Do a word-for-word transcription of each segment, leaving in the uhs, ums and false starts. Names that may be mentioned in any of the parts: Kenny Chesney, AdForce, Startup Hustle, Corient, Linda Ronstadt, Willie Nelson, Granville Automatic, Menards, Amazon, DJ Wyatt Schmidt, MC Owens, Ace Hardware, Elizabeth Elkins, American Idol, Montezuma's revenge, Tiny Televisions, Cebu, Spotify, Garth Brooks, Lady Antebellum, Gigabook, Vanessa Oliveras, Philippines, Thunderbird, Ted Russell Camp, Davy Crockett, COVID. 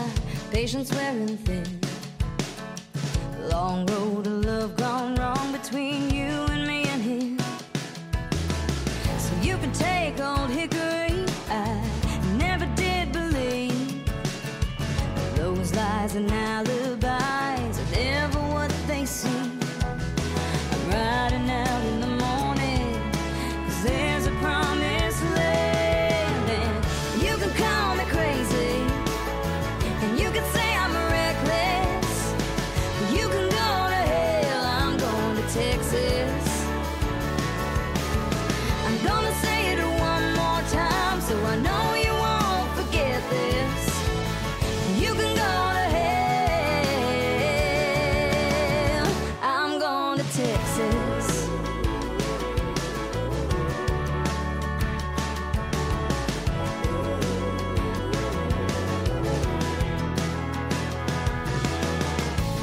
my patience wearing thin. Long road of love gone wrong between you and me and him. So you can take old hickory, I never did believe that those lies and alibis are never what they seem. I'm riding out in the morning, 'cause there's a promised land. And you can call me crazy, and you can say I'm reckless, but you can go to hell, I'm going to Texas. I'm gonna say it one more time, so I know you won't forget this. You can go to hell, I'm going to Texas.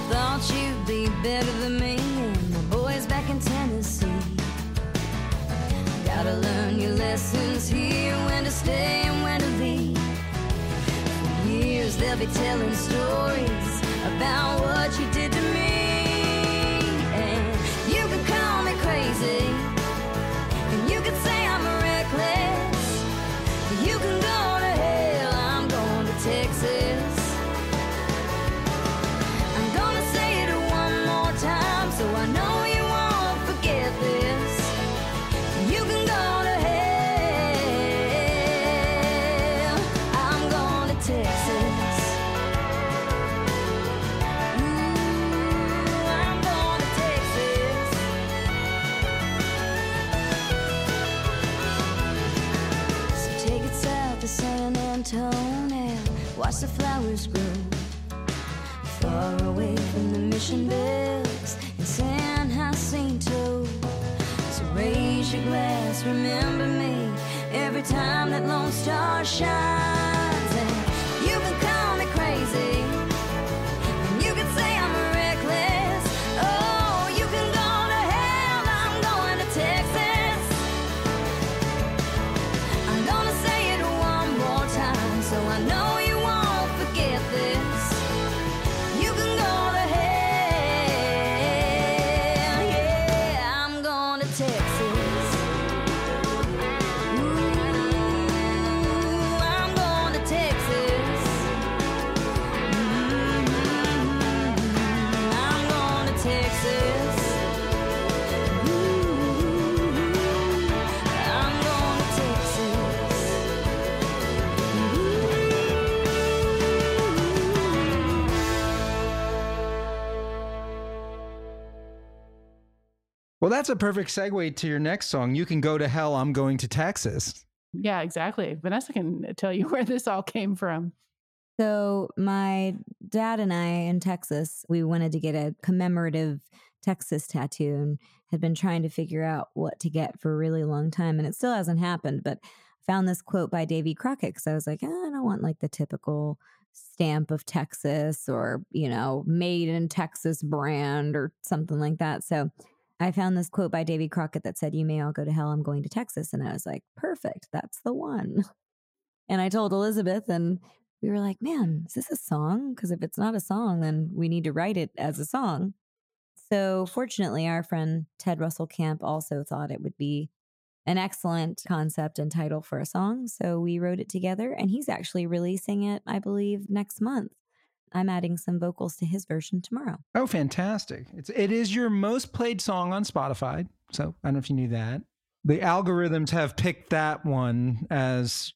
Thought you'd be better than me, and my boy's back in Tennessee. Gotta learn your lessons here, when to stay and when to leave. For years they'll be telling stories about what you did to me. And you can call me crazy, and you can say I'm reckless, but you can go to hell, I'm going to Texas. I'm gonna say it one more time, so I know you won't forget this. You can go to hell, I'm going to Texas. Ooh, I'm going to Texas. So take it south to San Antonio, watch the flowers grow, far away from the mission bells in San Jacinto. So raise your glass, remember me every time that lone star shines. And you can call me crazy, and you can say I'm reckless. Oh, you can go to hell, I'm going to Texas. I'm gonna say it one more time, so I know you won't forget this. You can go to hell, yeah, I'm going to Texas. Ooh, I'm going to Texas. Mm-hmm, I'm going to Texas. Ooh, I'm going to Texas. Well, that's a perfect segue to your next song. You can go to hell, I'm going to Texas. Yeah, exactly. Vanessa can tell you where this all came from. So my dad and I in Texas, we wanted to get a commemorative Texas tattoo and had been trying to figure out what to get for a really long time. And it still hasn't happened, but found this quote by Davy Crockett because I was like, eh, I don't want like the typical stamp of Texas or, you know, made in Texas brand or something like that. So I found this quote by Davy Crockett that said, "You may all go to hell, I'm going to Texas." And I was like, perfect, that's the one. And I told Elizabeth and we were like, man, is this a song? Because if it's not a song, then we need to write it as a song. So fortunately, our friend Ted Russell Camp also thought it would be an excellent concept and title for a song. So we wrote it together and he's actually releasing it, I believe, next month. I'm adding some vocals to his version tomorrow. Oh, fantastic. It's, it is your most played song on Spotify. So I don't know if you knew that. The algorithms have picked that one as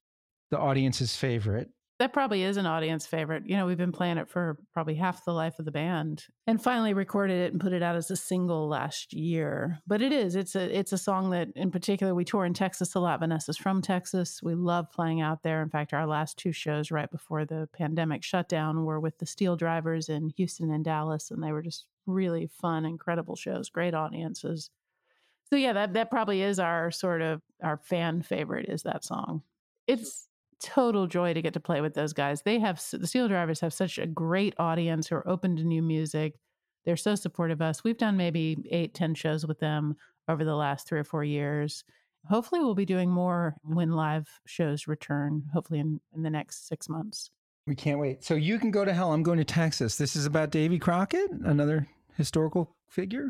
the audience's favorite. That probably is an audience favorite. You know, we've been playing it for probably half the life of the band and finally recorded it and put it out as a single last year. But it is, it's a, it's a song that in particular, we tour in Texas a lot. Vanessa's from Texas. We love playing out there. In fact, our last two shows right before the pandemic shutdown were with the Steel Drivers in Houston and Dallas. And they were just really fun, incredible shows, great audiences. So yeah, that, that probably is our sort of, our fan favorite is that song. It's total joy to get to play with those guys. They have, the Steel Drivers have such a great audience who are open to new music. They're so supportive of us. We've done maybe eight, ten shows with them over the last three or four years. Hopefully we'll be doing more when live shows return, hopefully in, in the next six months. We can't wait. So you can go to hell. I'm going to Texas. This is about Davy Crockett, another historical figure.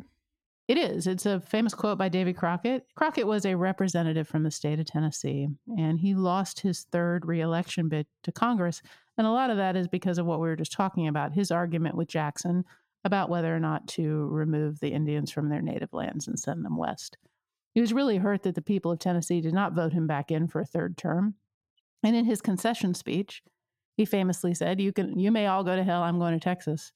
It is. It's a famous quote by Davy Crockett. Crockett was a representative from the state of Tennessee, and he lost his third reelection bid to Congress. And a lot of that is because of what we were just talking about, his argument with Jackson about whether or not to remove the Indians from their native lands and send them west. He was really hurt that the people of Tennessee did not vote him back in for a third term. And in his concession speech, he famously said, you can, you may all go to hell, I'm going to Texas.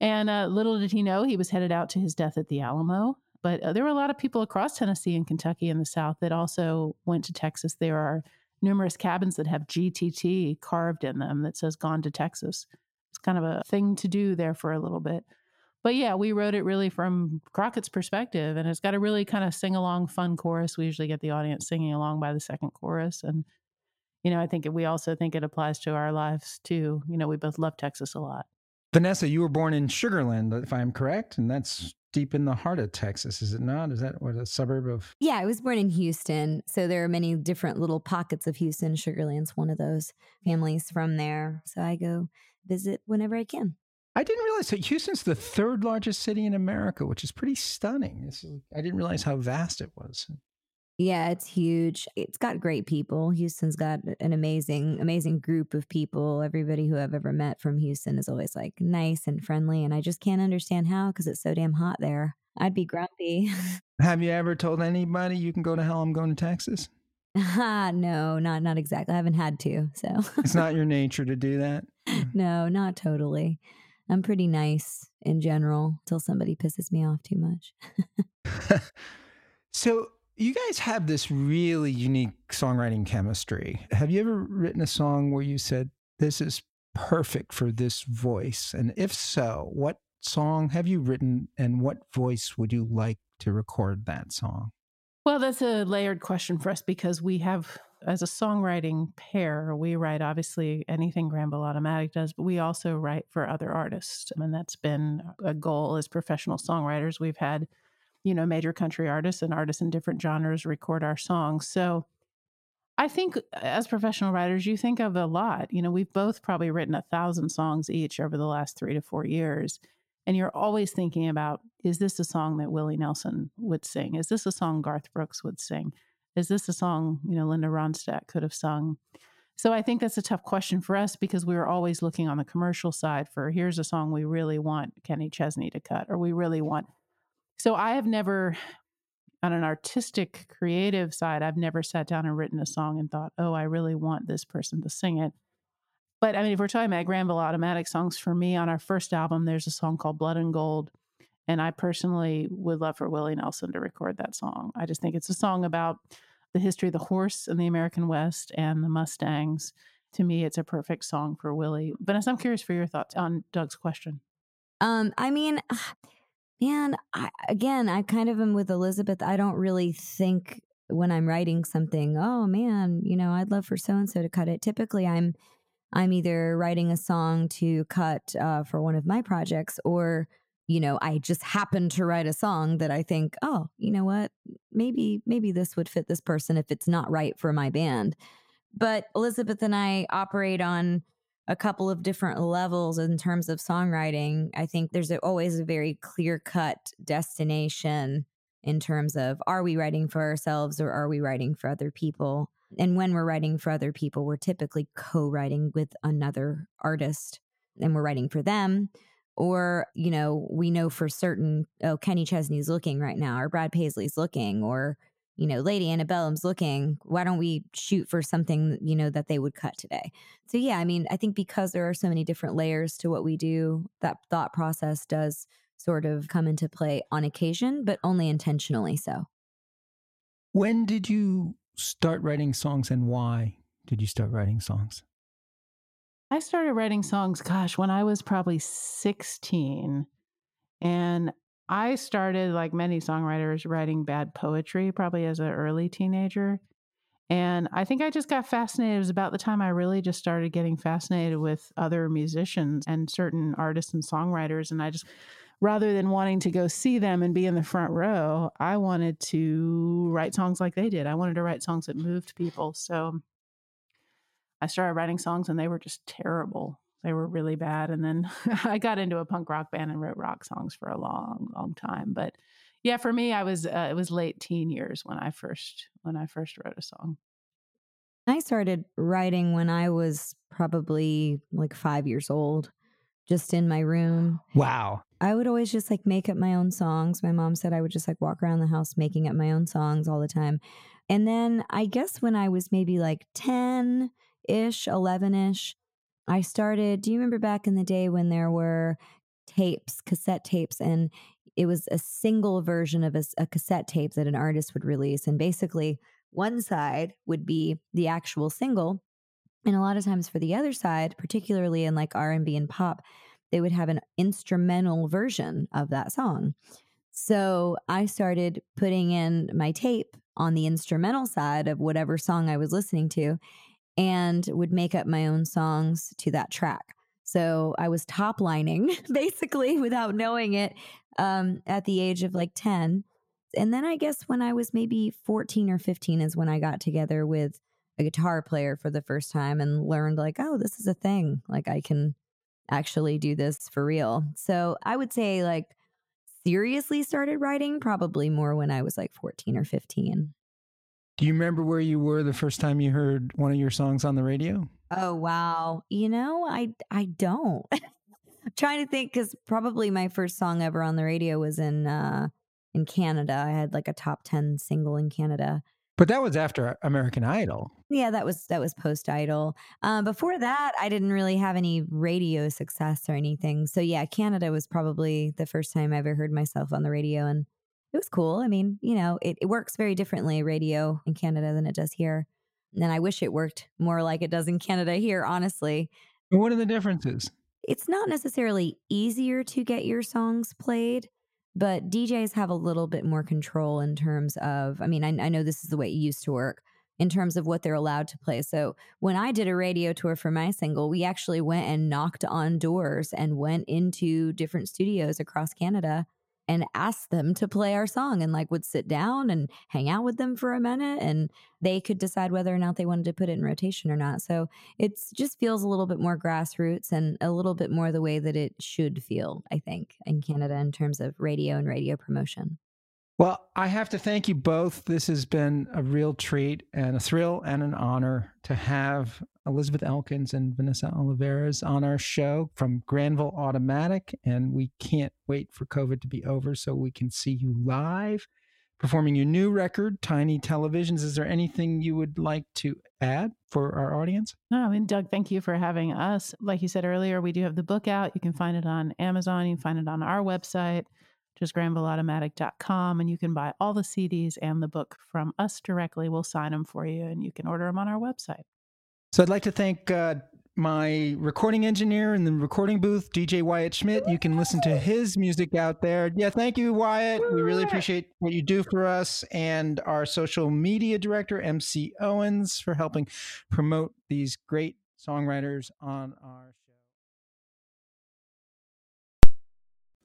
And uh, little did he know he was headed out to his death at the Alamo. But uh, there were a lot of people across Tennessee and Kentucky and the South that also went to Texas. There are numerous cabins that have G T T carved in them that says "Gone to Texas." It's kind of a thing to do there for a little bit. But yeah, we wrote it really from Crockett's perspective, and it's got a really kind of sing-along fun chorus. We usually get the audience singing along by the second chorus. And, you know, I think we also think it applies to our lives too. You know, we both love Texas a lot. Vanessa, you were born in Sugar Land, if I'm correct, and that's deep in the heart of Texas, is it not? Is that what a suburb of? Yeah, I was born in Houston, so there are many different little pockets of Houston. Sugar Land's one of those. Families from there, so I go visit whenever I can. I didn't realize that Houston's the third largest city in America, which is pretty stunning. It's, I didn't realize how vast it was. Yeah, it's huge. It's got great people. Houston's got an amazing, amazing group of people. Everybody who I've ever met from Houston is always like nice and friendly. And I just can't understand how, because it's so damn hot there. I'd be grumpy. Have you ever told anybody you can go to hell, I'm going to Texas? Uh, no, not not exactly. I haven't had to. So it's not your nature to do that? No, not totally. I'm pretty nice in general till somebody pisses me off too much. So you guys have this really unique songwriting chemistry. Have you ever written a song where you said, this is perfect for this voice? And if so, what song have you written and what voice would you like to record that song? Well, that's a layered question for us because we have, as a songwriting pair, we write obviously anything Granville Automatic does, but we also write for other artists. And that's been a goal as professional songwriters. We've had you know, major country artists and artists in different genres record our songs. So I think as professional writers, you think of a lot. You know, we've both probably written a thousand songs each over the last three to four years. And you're always thinking about, is this a song that Willie Nelson would sing? Is this a song Garth Brooks would sing? Is this a song, you know, Linda Ronstadt could have sung? So I think that's a tough question for us because we were always looking on the commercial side for, here's a song we really want Kenny Chesney to cut, or we really want. So I have never, on an artistic, creative side, I've never sat down and written a song and thought, oh, I really want this person to sing it. But I mean, if we're talking about Granville Automatic songs, for me, on our first album, there's a song called Blood and Gold. And I personally would love for Willie Nelson to record that song. I just think it's a song about the history of the horse in the American West and the Mustangs. To me, it's a perfect song for Willie. Vanessa, I'm curious for your thoughts on Doug's question. Um, I mean... Man, I, again, I kind of am with Elizabeth. I don't really think when I'm writing something, oh man, you know, I'd love for so-and-so to cut it. Typically I'm, I'm either writing a song to cut uh, for one of my projects, or, you know, I just happen to write a song that I think, oh, you know what, maybe, maybe this would fit this person if it's not right for my band. But Elizabeth and I operate on a couple of different levels in terms of songwriting. I think there's always a very clear-cut destination in terms of, are we writing for ourselves or are we writing for other people? And when we're writing for other people, we're typically co-writing with another artist and we're writing for them. Or, you know, we know for certain, oh, Kenny Chesney's looking right now, or Brad Paisley's looking, or, you know, Lady Antebellum's looking, why don't we shoot for something, you know, that they would cut today? So, yeah, I mean, I think because there are so many different layers to what we do, that thought process does sort of come into play on occasion, but only intentionally so. When did you start writing songs and why did you start writing songs? I started writing songs, gosh, when I was probably sixteen. And I started, like many songwriters, writing bad poetry probably as an early teenager. And I think I just got fascinated. It was about the time I really just started getting fascinated with other musicians and certain artists and songwriters. And I just, rather than wanting to go see them and be in the front row, I wanted to write songs like they did. I wanted to write songs that moved people. So I started writing songs and they were just terrible. They were really bad. And then I got into a punk rock band and wrote rock songs for a long, long time. But yeah, for me, I was uh, it was late teen years when I first when I first wrote a song. I started writing when I was probably like five years old, just in my room. Wow. I would always just like make up my own songs. My mom said I would just like walk around the house making up my own songs all the time. And then I guess when I was maybe like ten-ish, eleven-ish, I started, do you remember back in the day when there were tapes, cassette tapes, and it was a single version of a, a cassette tape that an artist would release. And basically one side would be the actual single. And a lot of times for the other side, particularly in like R and B and pop, they would have an instrumental version of that song. So I started putting in my tape on the instrumental side of whatever song I was listening to and would make up my own songs to that track. So I was top lining basically without knowing it um, at the age of like ten. And then I guess when I was maybe fourteen or fifteen is when I got together with a guitar player for the first time and learned like, oh, this is a thing. Like I can actually do this for real. So I would say like seriously started writing probably more when I was like fourteen or fifteen. Do you remember where you were the first time you heard one of your songs on the radio? Oh, wow. You know, I, I don't. I'm trying to think because probably my first song ever on the radio was in uh, in Canada. I had like a top ten single in Canada. But that was after American Idol. Yeah, that was that was post-Idol. Um, before that, I didn't really have any radio success or anything. So yeah, Canada was probably the first time I ever heard myself on the radio. And it was cool. I mean, you know, it, it works very differently, radio in Canada than it does here. And I wish it worked more like it does in Canada here, honestly. What are the differences? It's not necessarily easier to get your songs played, but D Js have a little bit more control in terms of, I mean, I, I know this is the way it used to work, in terms of what they're allowed to play. So when I did a radio tour for my single, we actually went and knocked on doors and went into different studios across Canada and asked them to play our song and like would sit down and hang out with them for a minute and they could decide whether or not they wanted to put it in rotation or not. So it just feels a little bit more grassroots and a little bit more the way that it should feel, I think, in Canada in terms of radio and radio promotion. Well, I have to thank you both. This has been a real treat and a thrill and an honor to have Elizabeth Elkins and Vanessa Oliveras on our show from Granville Automatic. And we can't wait for COVID to be over so we can see you live performing your new record, Tiny Televisions. Is there anything you would like to add for our audience? No, I mean, Doug, thank you for having us. Like you said earlier, we do have the book out. You can find it on Amazon. You can find it on our website, just granville automatic dot com, and you can buy all the C Ds and the book from us directly. We'll sign them for you, and you can order them on our website. So I'd like to thank uh, my recording engineer in the recording booth, D J Wyatt Schmidt. You can listen to his music out there. Yeah, thank you, Wyatt. We really appreciate what you do for us, and our social media director, M C Owens, for helping promote these great songwriters on our show.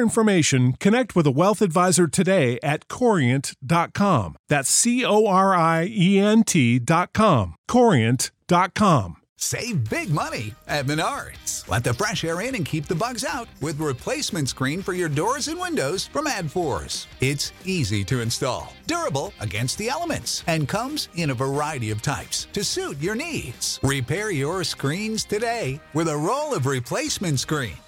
information, connect with a wealth advisor today at corient dot com. That's C O R I E N T dot com. corient dot com. Save big money at Menards. Let the fresh air in and keep the bugs out with replacement screen for your doors and windows from AdForce. It's easy to install, durable against the elements, and comes in a variety of types to suit your needs. Repair your screens today with a roll of replacement screen.